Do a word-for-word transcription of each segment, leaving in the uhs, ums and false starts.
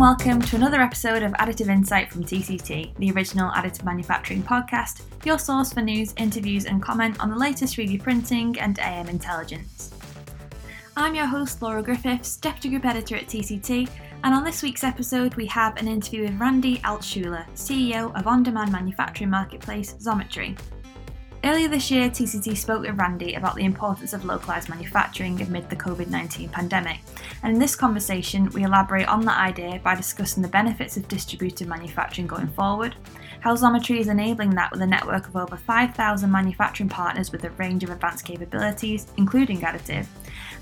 and welcome to another episode of Additive Insight from T C T, the original additive manufacturing podcast, your source for news, interviews and comment on the latest three D printing and A M intelligence. I'm your host Laura Griffiths, Deputy Group Editor at T C T, and on this week's episode we have an interview with Randy Altshuler, C E O of on-demand manufacturing marketplace Xometry. Earlier this year, T C T spoke with Randy about the importance of localised manufacturing amid the covid nineteen pandemic, and in this conversation we elaborate on that idea by discussing the benefits of distributed manufacturing going forward, how Xometry is enabling that with a network of over five thousand manufacturing partners with a range of advanced capabilities, including additive,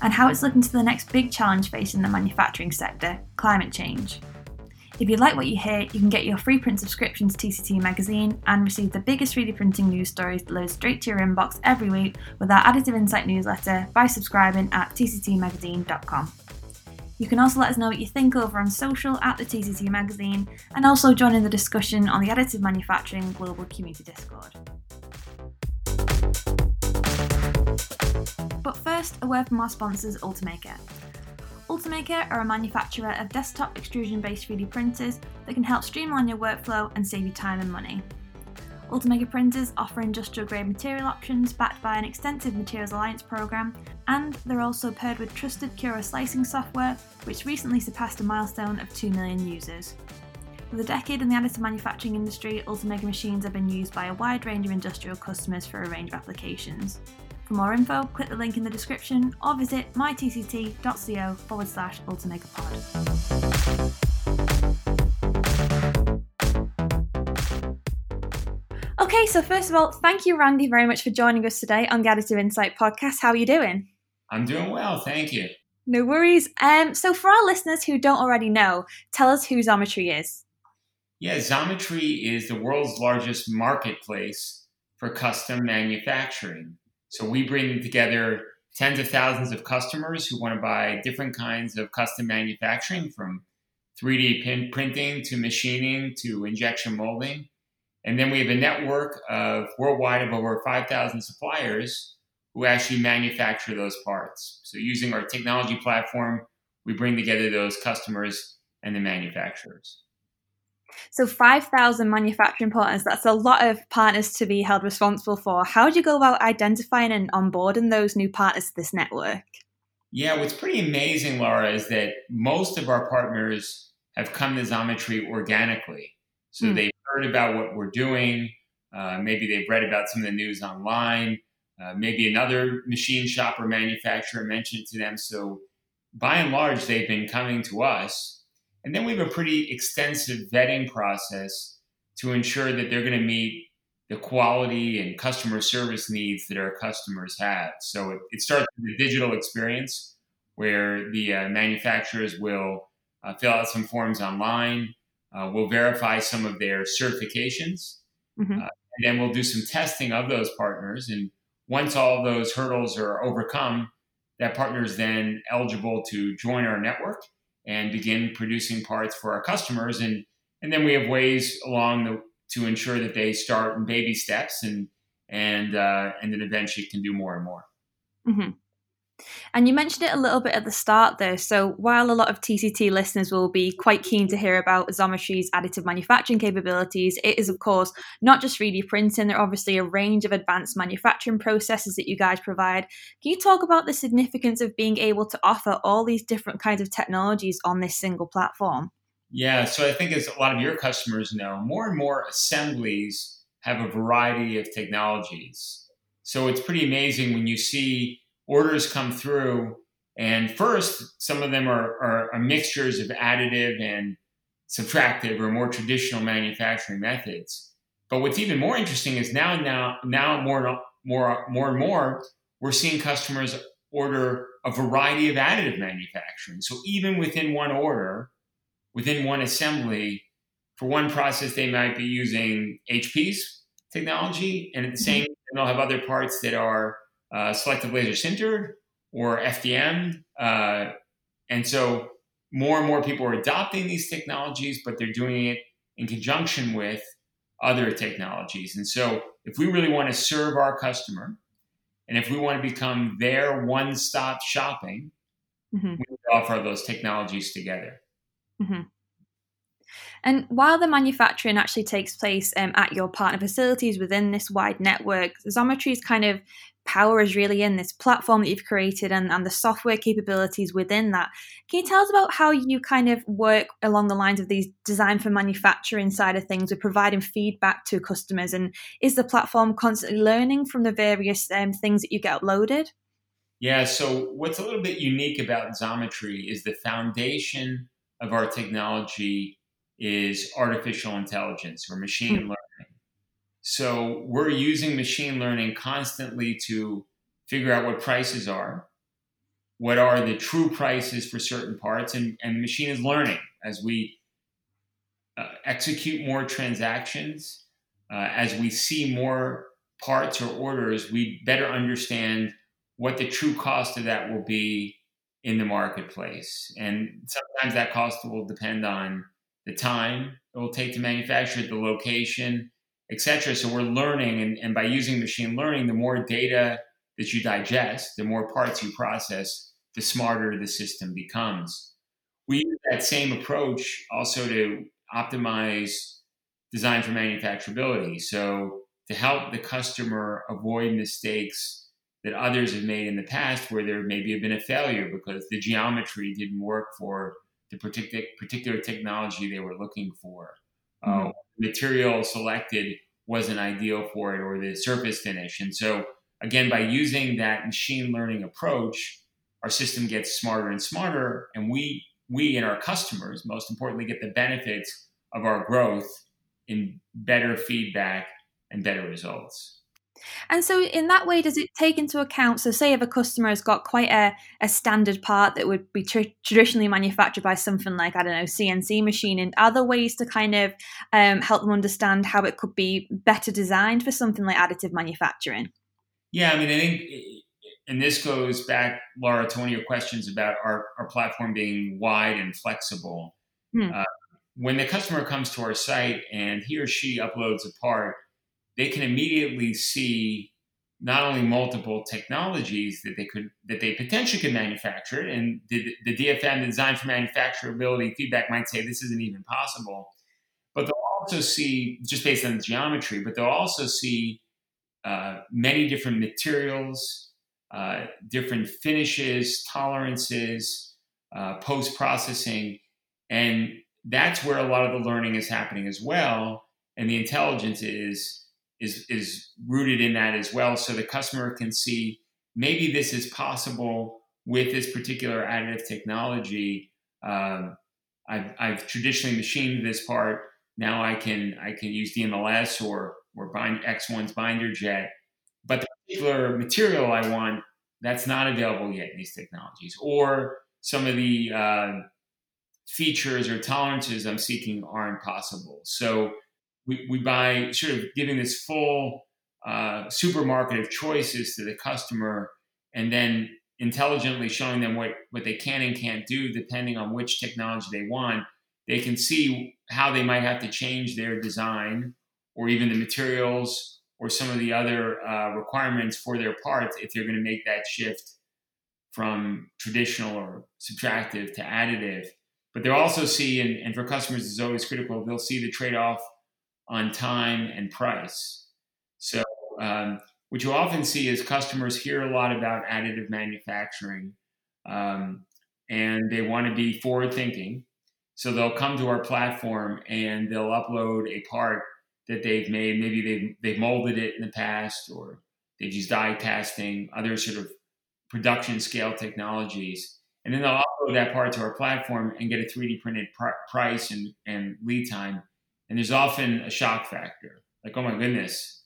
and how it's looking to the next big challenge facing the manufacturing sector, climate change. If you like what you hear, you can get your free print subscription to T C T magazine and receive the biggest three D printing news stories delivered straight to your inbox every week with our Additive Insight newsletter by subscribing at t c t magazine dot com. You can also let us know what you think over on social at the T C T magazine and also join in the discussion on the Additive Manufacturing Global Community Discord. But first, a word from our sponsors, Ultimaker. Ultimaker are a manufacturer of desktop extrusion-based three D printers that can help streamline your workflow and save you time and money. Ultimaker printers offer industrial-grade material options backed by an extensive Materials Alliance programme, and they're also paired with trusted Cura slicing software, which recently surpassed a milestone of two million users. For the decade in the additive manufacturing industry, Ultimaker machines have been used by a wide range of industrial customers for a range of applications. For more info, click the link in the description or visit mytct.co forward slash ultimakerpod. Okay, so first of all, thank you, Randy, very much for joining us today on the Additive Insight podcast. How are you doing? I'm doing well, thank you. No worries. Um, so for our listeners who don't already know, tell us who Xometry is. Yeah, Xometry is the world's largest marketplace for custom manufacturing. So we bring together tens of thousands of customers who want to buy different kinds of custom manufacturing, from three D printing to machining to injection molding. And then we have a network of worldwide of over five thousand suppliers who actually manufacture those parts. So using our technology platform, we bring together those customers and the manufacturers. So five thousand manufacturing partners, that's a lot of partners to be held responsible for. How do you go about identifying and onboarding those new partners to this network? Yeah, what's pretty amazing, Laura, is that most of our partners have come to Xometry organically. So mm. they've heard about what we're doing. Uh, maybe they've read about some of the news online. Uh, maybe another machine shop or manufacturer mentioned to them. So by and large, they've been coming to us. And then we have a pretty extensive vetting process to ensure that they're going to meet the quality and customer service needs that our customers have. So it, it starts with the digital experience, where the uh, manufacturers will uh, fill out some forms online, uh, we'll verify some of their certifications, mm-hmm. uh, and then we'll do some testing of those partners. And once all those hurdles are overcome, that partner is then eligible to join our network and begin producing parts for our customers. And and then we have ways along the, to ensure that they start in baby steps and and uh, and then eventually can do more and more. Mm-hmm. And you mentioned it a little bit at the start there. So while a lot of T C T listeners will be quite keen to hear about Xometry's additive manufacturing capabilities, it is, of course, not just three D printing. There are obviously a range of advanced manufacturing processes that you guys provide. Can you talk about the significance of being able to offer all these different kinds of technologies on this single platform? Yeah, so I think, as a lot of your customers know, more and more assemblies have a variety of technologies. So it's pretty amazing when you see orders come through, and first, some of them are, are, are mixtures of additive and subtractive or more traditional manufacturing methods. But what's even more interesting is now, now, now more, more, more and more, we're seeing customers order a variety of additive manufacturing. So even within one order, within one assembly, for one process, they might be using H P's technology, and at the same time, they'll have other parts that are Uh, selective laser sintered or F D M. Uh, and so more and more people are adopting these technologies, but they're doing it in conjunction with other technologies. And so if we really want to serve our customer, and if we want to become their one-stop shopping, mm-hmm. we offer those technologies together. Mm-hmm. And while the manufacturing actually takes place um, at your partner facilities within this wide network, Xometry's kind of power is really in this platform that you've created and, and the software capabilities within that. Can you tell us about how you kind of work along the lines of these design for manufacturing side of things with providing feedback to customers? And is the platform constantly learning from the various um, things that you get uploaded? Yeah, so what's a little bit unique about Xometry is the foundation of our technology is artificial intelligence or machine mm-hmm. learning. So we're using machine learning constantly to figure out what prices are, what are the true prices for certain parts, and, and machine is learning as we uh, execute more transactions, uh, as we see more parts or orders, we better understand what the true cost of that will be in the marketplace. And sometimes that cost will depend on the time it will take to manufacture it, the location, et cetera. So we're learning, and, and by using machine learning, the more data that you digest, the more parts you process, the smarter the system becomes. We use that same approach also to optimize design for manufacturability. So to help the customer avoid mistakes that others have made in the past where there maybe have been a failure because the geometry didn't work for the particular particular technology they were looking for. Mm-hmm. Uh, material selected wasn't ideal for it, or the surface finish. And so again, by using that machine learning approach, our system gets smarter and smarter, and we we and our customers, most importantly, get the benefits of our growth in better feedback and better results. And so in that way, does it take into account, so say if a customer has got quite a, a standard part that would be tr- traditionally manufactured by something like, I don't know, C N C machine, and other ways to kind of um, help them understand how it could be better designed for something like additive manufacturing? Yeah, I mean, I think, and this goes back, Laura, to one of your questions about our, our platform being wide and flexible. Hmm. Uh, when the customer comes to our site and he or she uploads a part, they can immediately see not only multiple technologies that they could that they potentially could manufacture, and the, the D F M, the Design for Manufacturability feedback, might say this isn't even possible, but they'll also see, just based on the geometry, but they'll also see uh, many different materials, uh, different finishes, tolerances, uh, post-processing, and that's where a lot of the learning is happening as well, and the intelligence is is is rooted in that as well. So the customer can see maybe this is possible with this particular additive technology. Um, I've, I've traditionally machined this part. Now I can I can use D M L S or or bind X one's binder jet, but the particular material I want, that's not available yet in these technologies. Or some of the uh, features or tolerances I'm seeking aren't possible. So We, we by sort of giving this full uh, supermarket of choices to the customer, and then intelligently showing them what, what they can and can't do depending on which technology they want, they can see how they might have to change their design or even the materials or some of the other uh, requirements for their parts if they're going to make that shift from traditional or subtractive to additive. But they'll also see, and, and for customers is always critical, they'll see the trade-off on time and price. So um, what you often see is customers hear a lot about additive manufacturing um, and they want to be forward thinking. So they'll come to our platform and they'll upload a part that they've made. Maybe they've, they've molded it in the past, or they've used die casting, other sort of production scale technologies. And then they'll upload that part to our platform and get a three D printed pr- price and, and lead time. And there's often a shock factor, like, oh my goodness,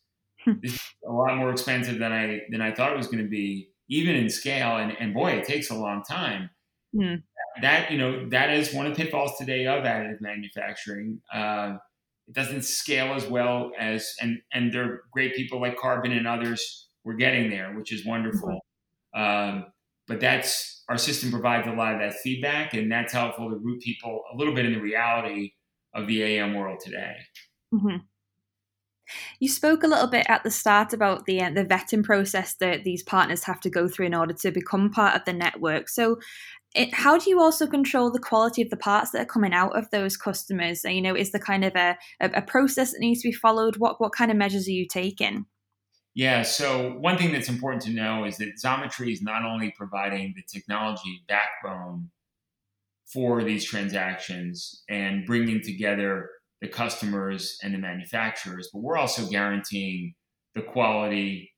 this is a lot more expensive than I than I thought it was going to be, even in scale. And, and boy, it takes a long time. Mm. That you know that is one of the pitfalls today of additive manufacturing. Uh, it doesn't scale as well as, and and there are great people like Carbon and others were getting there, which is wonderful. Mm-hmm. Um, but that's our system provides a lot of that feedback, and that's helpful to root people a little bit in the reality of the A M world today. Mm-hmm. You spoke a little bit at the start about the uh, the vetting process that these partners have to go through in order to become part of the network. So it, how do you also control the quality of the parts that are coming out of those customers? You know, is there kind of a, a, a process that needs to be followed? What what kind of measures are you taking? Yeah, so one thing that's important to know is that Xometry is not only providing the technology backbone for these transactions and bringing together the customers and the manufacturers, but we're also guaranteeing the quality,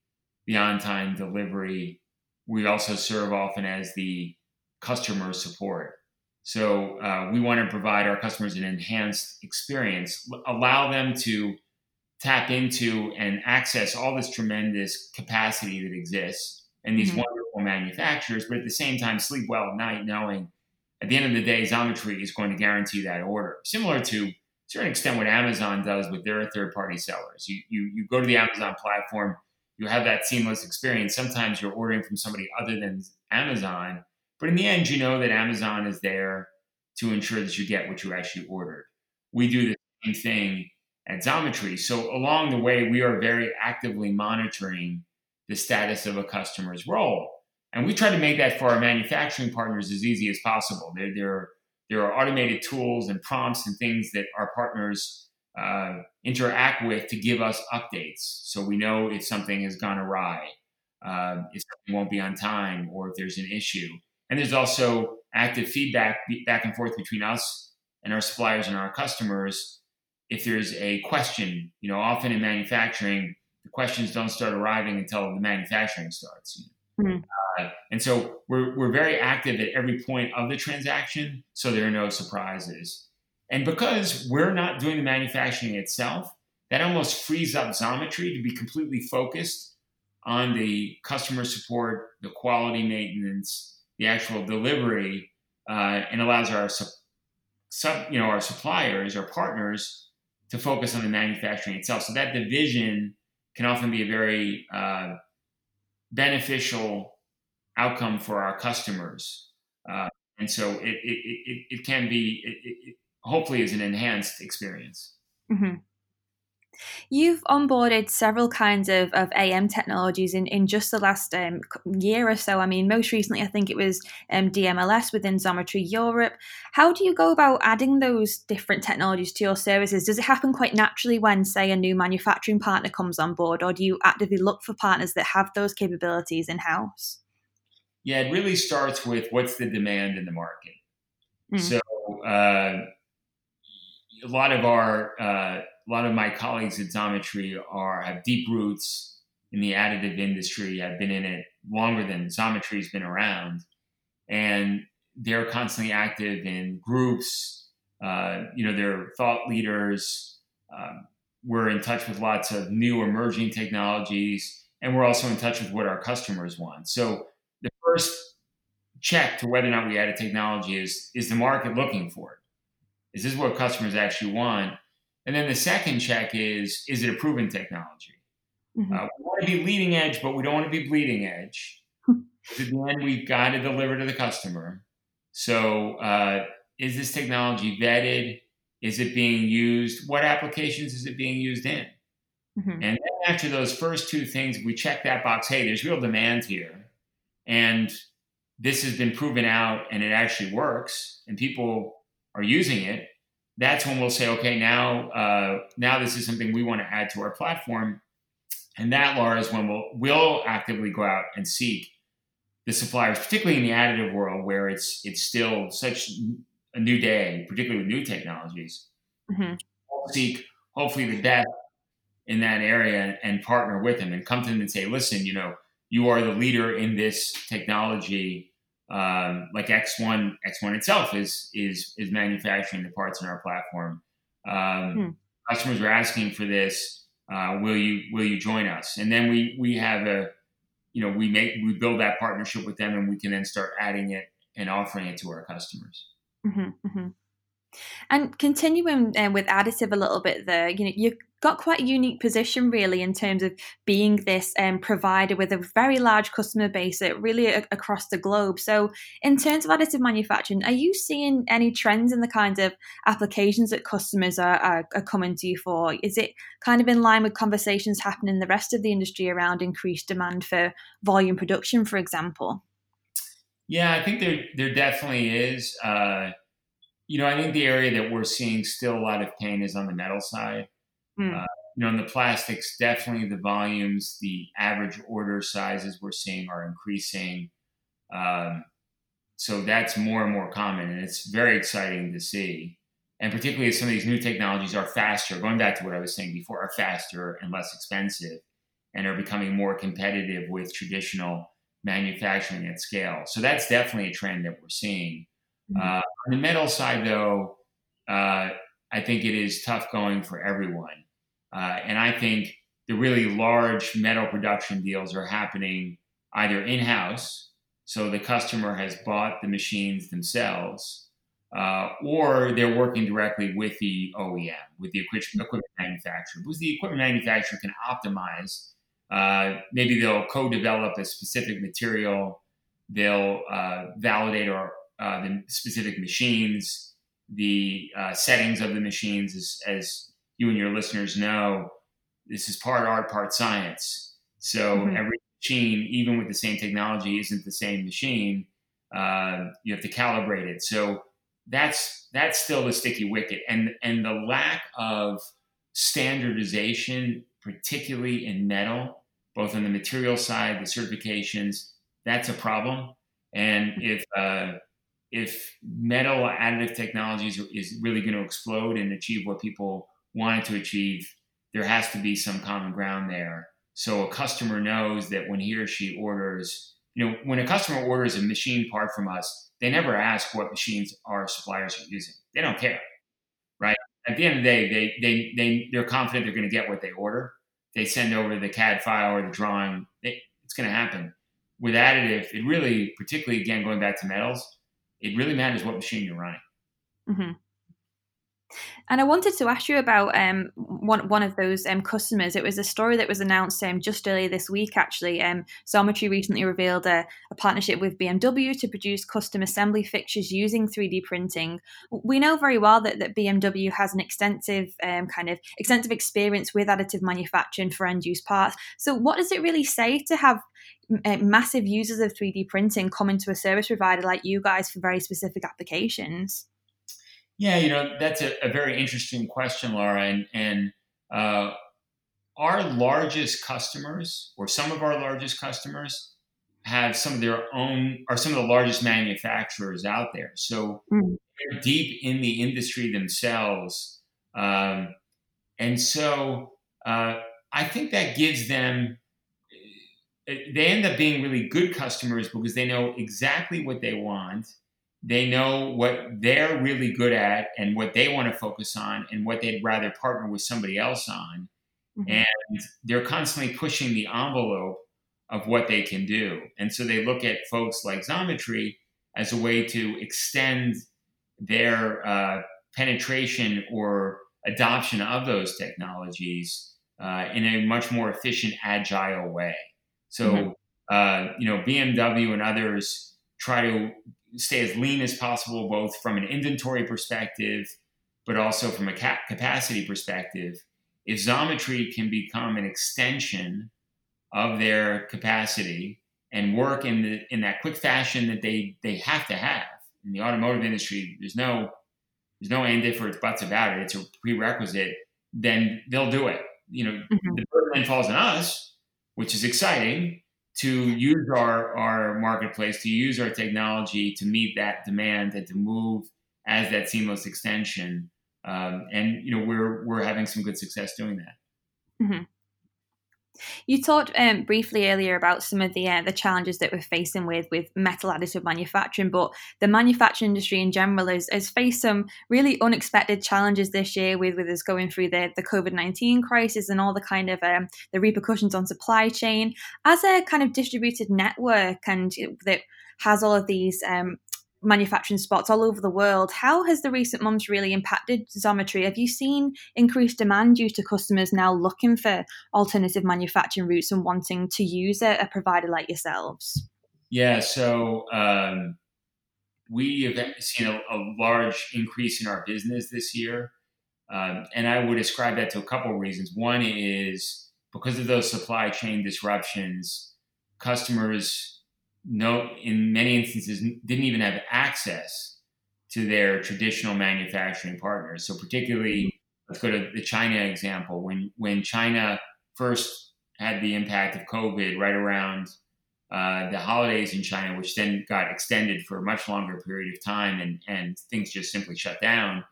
the on-time delivery. We also serve often as the customer support. So uh, we want to provide our customers an enhanced experience, allow them to tap into and access all this tremendous capacity that exists and these mm-hmm. wonderful manufacturers, but at the same time, sleep well at night knowing at the end of the day, Xometry is going to guarantee that order. Similar to, to a certain extent, what Amazon does with their third-party sellers. You, you, you go to the Amazon platform, you have that seamless experience. Sometimes you're ordering from somebody other than Amazon, but in the end, you know that Amazon is there to ensure that you get what you actually ordered. We do the same thing at Xometry. So along the way, we are very actively monitoring the status of a customer's role. And we try to make that for our manufacturing partners as easy as possible. There, there, are, there are automated tools and prompts and things that our partners uh, interact with to give us updates. So we know if something has gone awry, uh, if something won't be on time, or if there's an issue. And there's also active feedback back and forth between us and our suppliers and our customers. If there's a question, you know, often in manufacturing, the questions don't start arriving until the manufacturing starts. Mm-hmm. Uh, and so we're we're very active at every point of the transaction, so there are no surprises. And because we're not doing the manufacturing itself, that almost frees up Xometry to be completely focused on the customer support, the quality maintenance, the actual delivery, uh, and allows our sub, sub, you know, our suppliers, our partners, to focus on the manufacturing itself. So that division can often be a very uh, beneficial outcome for our customers. Uh, and so it it, it, it can be, it, it hopefully is an enhanced experience. Mm-hmm. You've onboarded several kinds of, of A M technologies in, in just the last um, year or so. I mean, most recently, I think it was um, D M L S within Xometry Europe. How do you go about adding those different technologies to your services? Does it happen quite naturally when, say, a new manufacturing partner comes on board, or do you actively look for partners that have those capabilities in-house? Yeah, it really starts with what's the demand in the market. Mm. So uh, a lot of our... Uh, A lot of my colleagues at Xometry are have deep roots in the additive industry. I've been in it longer than Xometry's been around, and they're constantly active in groups. Uh, you know, they're thought leaders. Uh, we're in touch with lots of new emerging technologies, and we're also in touch with what our customers want. So the first check to whether or not we add a technology is, is the market looking for it? Is this what customers actually want? And then the second check is, is it a proven technology? Mm-hmm. Uh, we want to be leading edge, but we don't want to be bleeding edge. At the end, we've got to deliver to the customer. So uh, is this technology vetted? Is it being used? What applications is it being used in? Mm-hmm. And then after those first two things, we check that box. Hey, there's real demand here. And this has been proven out and it actually works and people are using it. That's when we'll say, okay, now uh, now this is something we want to add to our platform. And that, Laura, is when we'll, we'll actively go out and seek the suppliers, particularly in the additive world where it's it's still such a new day, particularly with new technologies. Mm-hmm. We'll seek hopefully the best in that area and partner with them and come to them and say, listen, you know, you are the leader in this technology. Um, like X one, X one itself is is is manufacturing the parts in our platform. Um, hmm. Customers are asking for this. Uh, will you will you join us? And then we we have a, you know, we make we build that partnership with them, and we can then start adding it and offering it to our customers. Mm-hmm, mm-hmm. And continuing um, with additive a little bit there, you know, you've got quite a unique position really in terms of being this um, provider with a very large customer base really a- across the globe. So in terms of additive manufacturing, are you seeing any trends in the kind of applications that customers are, are, are coming to you for? Is it kind of in line with conversations happening in the rest of the industry around increased demand for volume production, for example? Yeah, I think there there definitely is. Uh, you know, I think the area that we're seeing still a lot of pain is on the metal side. Mm. Uh, you know, in the plastics, definitely the volumes, the average order sizes we're seeing are increasing. Um, so that's more and more common, and it's very exciting to see. And particularly as some of these new technologies are faster, going back to what I was saying before, are faster and less expensive and are becoming more competitive with traditional manufacturing at scale. So that's definitely a trend that we're seeing. Mm-hmm. Uh, on the metal side, though, uh, I think it is tough going for everyone. Uh, and I think the really large metal production deals are happening either in-house, so the customer has bought the machines themselves, Uh, or they're working directly with the O E M, with the equipment manufacturer. Because the equipment manufacturer can optimize. Uh, maybe they'll co-develop a specific material. They'll uh, validate or, uh, the specific machines, the uh, settings of the machines. As, as you and your listeners know, this is part art, part science. So mm-hmm. every machine, even with the same technology, isn't the same machine. Uh, you have to calibrate it. So That's that's still the sticky wicket, and and the lack of standardization, particularly in metal, both on the material side, the certifications, that's a problem. And if uh, if metal additive technologies is really going to explode and achieve what people wanted to achieve, there has to be some common ground there. So a customer knows that when he or she orders, you know, when a customer orders a machine part from us, they never ask what machines our suppliers are using. They don't care, right? At the end of the day, they, they, they, they're confident they're going to get what they order. They send over the C A D file or the drawing. It, it's going to happen. With additive, it really, particularly, again, going back to metals, it really matters what machine you're running. Mm-hmm. And I wanted to ask you about um, one one of those um, customers. It was a story that was announced um, just earlier this week, actually. Um, Xometry recently revealed a, a partnership with B M W to produce custom assembly fixtures using three D printing. We know very well that, that B M W has an extensive um, kind of extensive experience with additive manufacturing for end-use parts. So what does it really say to have uh, massive users of three D printing coming to a service provider like you guys for very specific applications? Yeah, you know, that's a, a very interesting question, Laura. And, and uh, our largest customers, or some of our largest customers, have some of their own, are some of the largest manufacturers out there. So mm. they're deep in the industry themselves. Um, and so uh, I think that gives them, they end up being really good customers because they know exactly what they want. They know what they're really good at and what they want to focus on and what they'd rather partner with somebody else on. Mm-hmm. And they're constantly pushing the envelope of what they can do. And so they look at folks like Xometry as a way to extend their uh, penetration or adoption of those technologies uh, in a much more efficient, agile way. So, mm-hmm. uh, you know, B M W and others try to stay as lean as possible, both from an inventory perspective, but also from a cap- capacity perspective. If Xometry can become an extension of their capacity and work in the, in that quick fashion that they, they have to have in the automotive industry, there's no, there's no and if or buts about it. It's a prerequisite. Then they'll do it. You know, mm-hmm. the burden then falls on us, which is exciting, to use our, our marketplace, to use our technology to meet that demand and to move as that seamless extension. Um, and, you know, we're we're having some good success doing that. Mm-hmm. You talked um, briefly earlier about some of the uh, the challenges that we're facing with with metal additive manufacturing, but the manufacturing industry in general has, has faced some really unexpected challenges this year with, with us going through the, the covid nineteen crisis and all the kind of um, the repercussions on supply chain. As a kind of distributed network and that has all of these um, manufacturing spots all over the world, how has the recent months really impacted Xometry? Have you seen increased demand due to customers now looking for alternative manufacturing routes and wanting to use a, a provider like yourselves? Yeah, so um, we have seen a, a large increase in our business this year. Um, and I would ascribe that to a couple of reasons. One is because of those supply chain disruptions, customers no, in many instances, didn't even have access to their traditional manufacturing partners. So particularly, let's go to the China example. When when China first had the impact of COVID right around uh, the holidays in China, which then got extended for a much longer period of time, and, and things just simply shut down.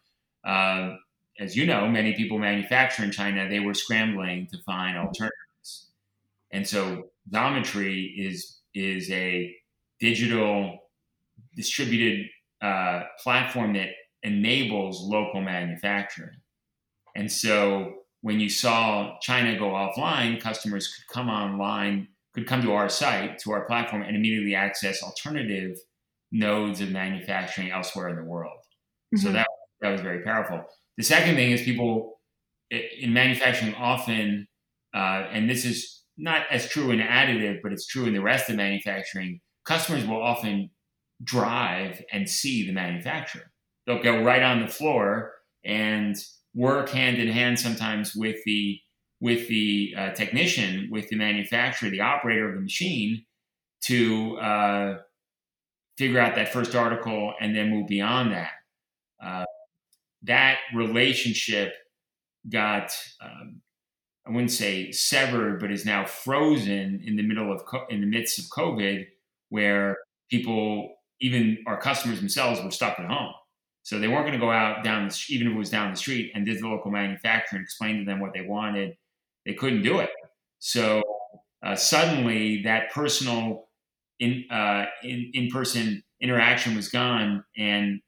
Uh, as you know, many people manufacture in China. They were scrambling to find alternatives. And so Xometry is is a digital distributed uh, platform that enables local manufacturing. And so when you saw China go offline, customers could come online, could come to our site, to our platform, and immediately access alternative nodes of manufacturing elsewhere in the world. Mm-hmm. So that, that was very powerful. The second thing is people in manufacturing often, uh, and this is not as true in additive, but it's true in the rest of manufacturing, customers will often drive and see the manufacturer. They'll go right on the floor and work hand in hand sometimes with the with the uh, technician, with the manufacturer, the operator of the machine, to uh, figure out that first article and then move beyond that. Uh, that relationship got, um, I wouldn't say severed, but is now frozen in the middle of co- in the midst of COVID, where people, even our customers themselves, were stuck at home. So they weren't going to go out down, the, even if it was down the street, and did the local manufacturer and explain to them what they wanted. They couldn't do it. So uh, suddenly that personal in, uh, in, in-person interaction was gone. And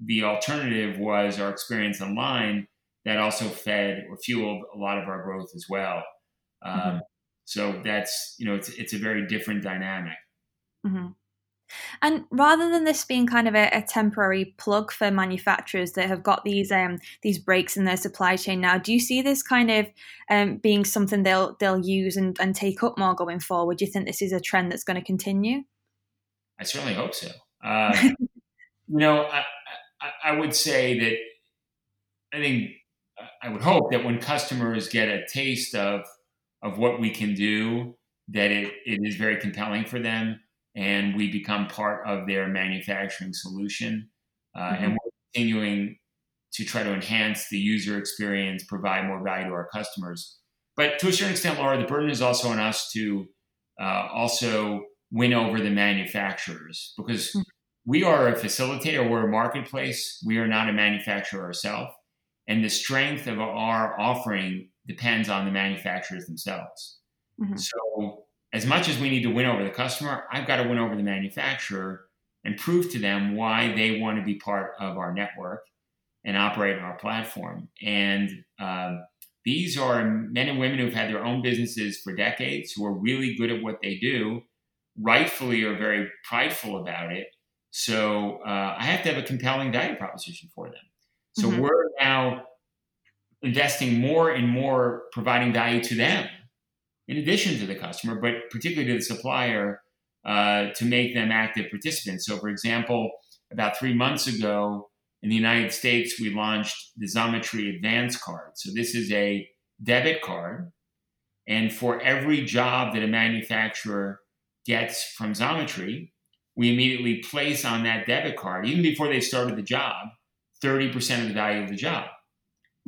the alternative was our experience online that also fed or fueled a lot of our growth as well. Um, mm-hmm. So that's, you know, it's, it's a very different dynamic. Mm-hmm. And rather than this being kind of a, a temporary plug for manufacturers that have got these um, these breaks in their supply chain now, do you see this kind of um, being something they'll they'll use and, and take up more going forward? Do you think this is a trend that's going to continue? I certainly hope so. Uh, you know, I, I, I would say that I think I would hope that when customers get a taste of of what we can do, that it, it is very compelling for them. And we become part of their manufacturing solution. Uh, mm-hmm. And we're continuing to try to enhance the user experience, provide more value to our customers. But to a certain extent, Laura, the burden is also on us to uh, also win over the manufacturers, because mm-hmm. we are a facilitator, we're a marketplace, we are not a manufacturer ourselves. And the strength of our offering depends on the manufacturers themselves. Mm-hmm. So as much as we need to win over the customer, I've got to win over the manufacturer and prove to them why they want to be part of our network and operate on our platform. And uh, these are men and women who've had their own businesses for decades, who are really good at what they do, rightfully are very prideful about it. So uh, I have to have a compelling value proposition for them. So mm-hmm. we're now investing more and more, providing value to them, in addition to the customer, but particularly to the supplier, uh, to make them active participants. So, for example, about three months ago in the United States, we launched the Xometry Advance Card. So this is a debit card. And for every job that a manufacturer gets from Xometry, we immediately place on that debit card, even before they started the job, thirty percent of the value of the job.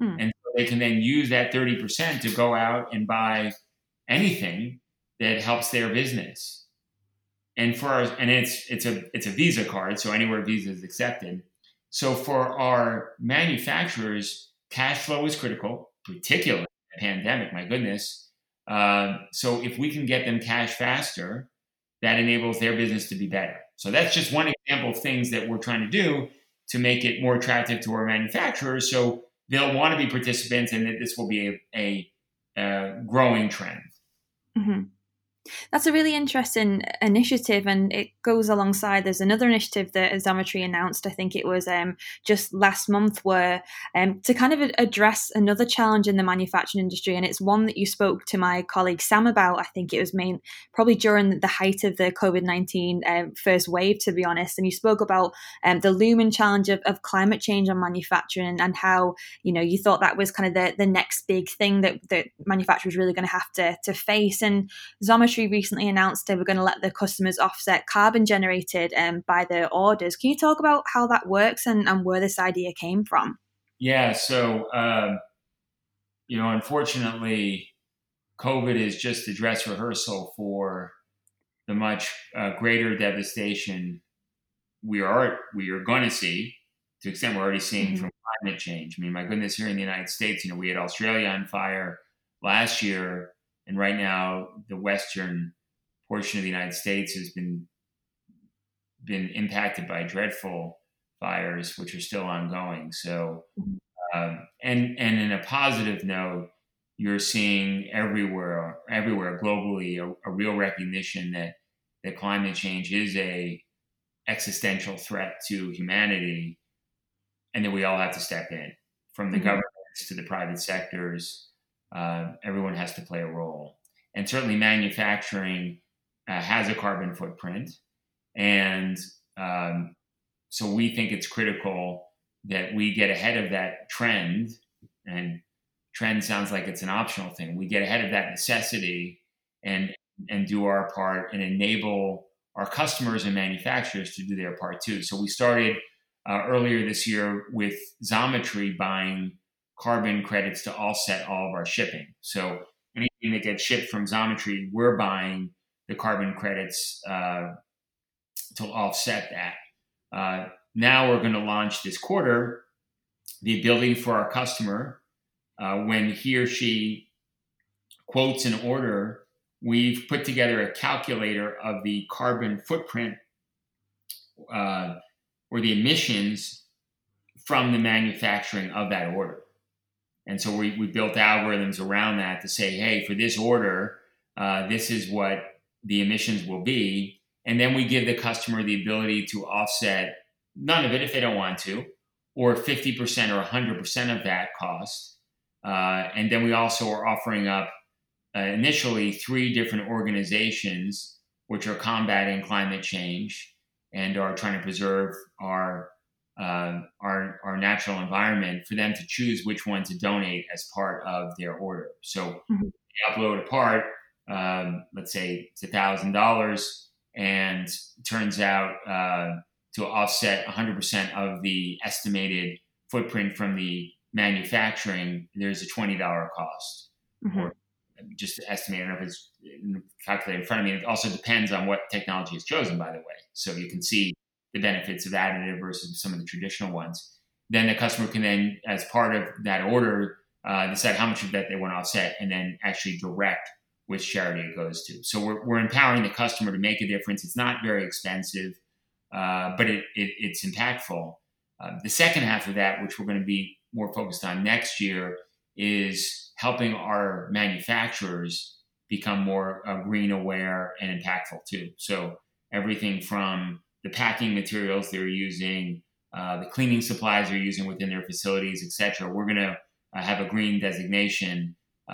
Mm. And so they can then use that thirty percent to go out and buy anything that helps their business. And for our, and it's it's a it's a Visa card, so anywhere Visa is accepted. So for our manufacturers, cash flow is critical, particularly in the pandemic, my goodness. Uh, so if we can get them cash faster, that enables their business to be better. So that's just one example of things that we're trying to do to make it more attractive to our manufacturers, so they'll want to be participants, and that this will be a, a Uh, growing trend. Mm-hmm. That's a really interesting initiative, and it goes alongside, there's another initiative that Xometry announced, I think it was um, just last month, where um, to kind of address another challenge in the manufacturing industry, and it's one that you spoke to my colleague Sam about. I think it was main, probably during the height of the COVID nineteen um, first wave, to be honest, and you spoke about um, the looming challenge of, of climate change on manufacturing, and how, you know, you thought that was kind of the, the next big thing that, that manufacturers really going to have to to face. And Xometry Xometry recently announced they were going to let their customers offset carbon generated um, by their orders. Can you talk about how that works and, and where this idea came from? Yeah, so, uh, you know, unfortunately, COVID is just a dress rehearsal for the much uh, greater devastation we are we are going to see, to the extent we're already seeing mm-hmm. from climate change. I mean, my goodness, here in the United States, you know, we had Australia on fire last year, and right now the western portion of the United States has been been impacted by dreadful fires, which are still ongoing. So, um, and and in a positive note, you're seeing everywhere, everywhere globally, a, a real recognition that that climate change is a existential threat to humanity, and that we all have to step in, from the mm-hmm. governments to the private sectors. Uh, everyone has to play a role, and certainly manufacturing uh, has a carbon footprint, and um, so we think it's critical that we get ahead of that trend. And trend sounds like it's an optional thing. We get ahead of that necessity and and do our part and enable our customers and manufacturers to do their part too. So we started uh, earlier this year with Xometry buying carbon credits to offset all of our shipping. So anything that gets shipped from Xometry, we're buying the carbon credits uh, to offset that. Uh, now we're going to launch this quarter the ability for our customer, uh, when he or she quotes an order, we've put together a calculator of the carbon footprint uh, or the emissions from the manufacturing of that order. And so we, we built algorithms around that to say, hey, for this order, uh, this is what the emissions will be. And then we give the customer the ability to offset none of it if they don't want to, or fifty percent or one hundred percent of that cost. Uh, and then we also are offering up uh, initially three different organizations which are combating climate change and are trying to preserve our Uh, our our natural environment, for them to choose which one to donate as part of their order. So mm-hmm. they upload a part, um, let's say it's a thousand dollars, and turns out uh, to offset one hundred percent of the estimated footprint from the manufacturing, there's a twenty dollars cost, mm-hmm. or just estimate. I don't know if it's calculated in front of me. It also depends on what technology is chosen, by the way. So you can see the benefits of additive versus some of the traditional ones. Then the customer can then, as part of that order, uh, decide how much of that they want to offset, and then actually direct which charity it goes to. So we're we're empowering the customer to make a difference. It's not very expensive, uh, but it, it it's impactful. Uh, the second half of that, which we're going to be more focused on next year, is helping our manufacturers become more uh, green aware and impactful too. So everything from the packing materials they're using, uh, the cleaning supplies they're using within their facilities, et cetera. We're going to uh, have a green designation,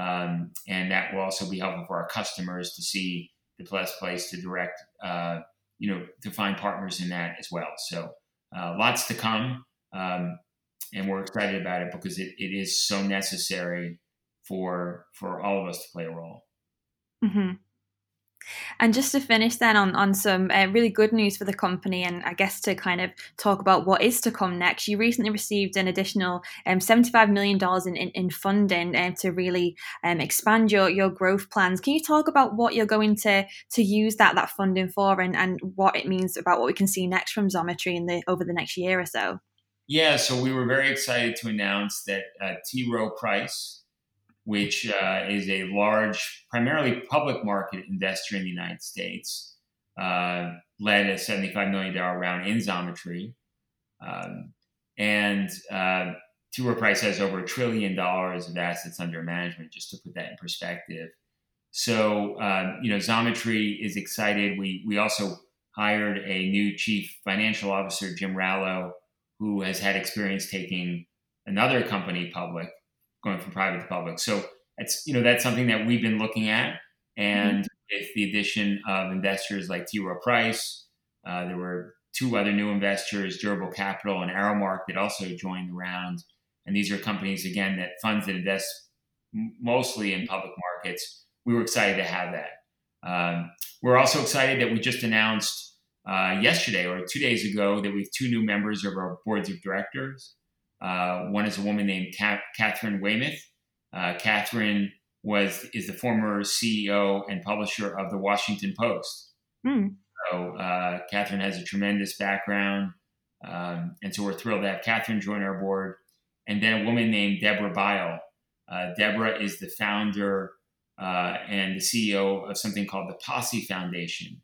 um, and that will also be helpful for our customers to see the best place to direct, uh, you know, to find partners in that as well. So uh, lots to come, um, and we're excited about it because it, it is so necessary for for all of us to play a role. Mm-hmm. And just to finish then on, on some uh, really good news for the company, and I guess to kind of talk about what is to come next, you recently received an additional um, seventy-five million dollars in, in, in funding um, to really um, expand your, your growth plans. Can you talk about what you're going to to use that, that funding for, and, and what it means about what we can see next from Xometry in the, over the next year or so? Yeah, so we were very excited to announce that uh, T. Rowe Price, which uh, is a large, primarily public market investor in the United States, uh, led a seventy-five million dollars round in Xometry. Um, and uh, T. Rowe Price has over a trillion dollars of assets under management, just to put that in perspective. So, uh, you know, Xometry is excited. We, we also hired a new chief financial officer, Jim Rallo, who has had experience taking another company public, going from private to public. So that's, you know, that's something that we've been looking at. And mm-hmm. with the addition of investors like T. Rowe Price, uh, there were two other new investors, Durable Capital and Arrowmark, that also joined the round. And these are companies, again, that funds that invest mostly in public markets. We were excited to have that. Um, we're also excited that we just announced uh, yesterday or two days ago that we have two new members of our boards of directors. Uh, one is a woman named Ka- Catherine Weymouth. Uh, Catherine was is the former C E O and publisher of the Washington Post. Mm. So uh, Catherine has a tremendous background. Um, and so we're thrilled to have Catherine join our board. And then a woman named Deborah Bile. Uh, Deborah is the founder uh, and the C E O of something called the Posse Foundation,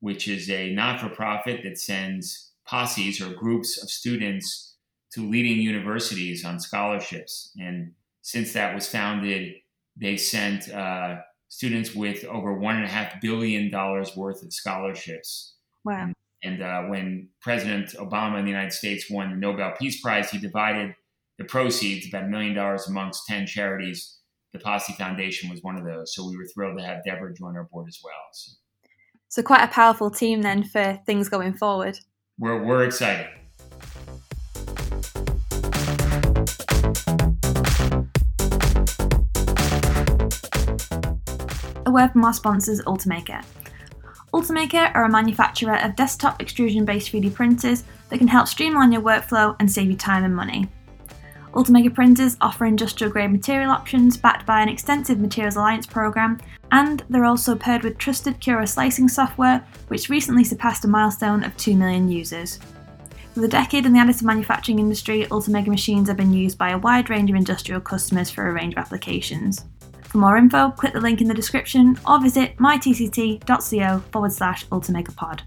which is a not-for-profit that sends posses or groups of students to leading universities on scholarships. And since that was founded, they sent uh, students with over one and a half billion dollars worth of scholarships. Wow. And, and uh, when President Obama in the United States won the Nobel Peace Prize, he divided the proceeds, about a million dollars amongst ten charities. The Posse Foundation was one of those. So we were thrilled to have Deborah join our board as well. So, so quite a powerful team then for things going forward. We're, we're excited. A word from our sponsors, Ultimaker. Ultimaker are a manufacturer of desktop extrusion-based three D printers that can help streamline your workflow and save you time and money. Ultimaker printers offer industrial-grade material options backed by an extensive Materials Alliance programme, and they're also paired with trusted Cura slicing software, which recently surpassed a milestone of two million users. With a decade in the additive manufacturing industry, Ultimaker machines have been used by a wide range of industrial customers for a range of applications. For more info, click the link in the description or visit mytct.co forward slash ultimakerpod.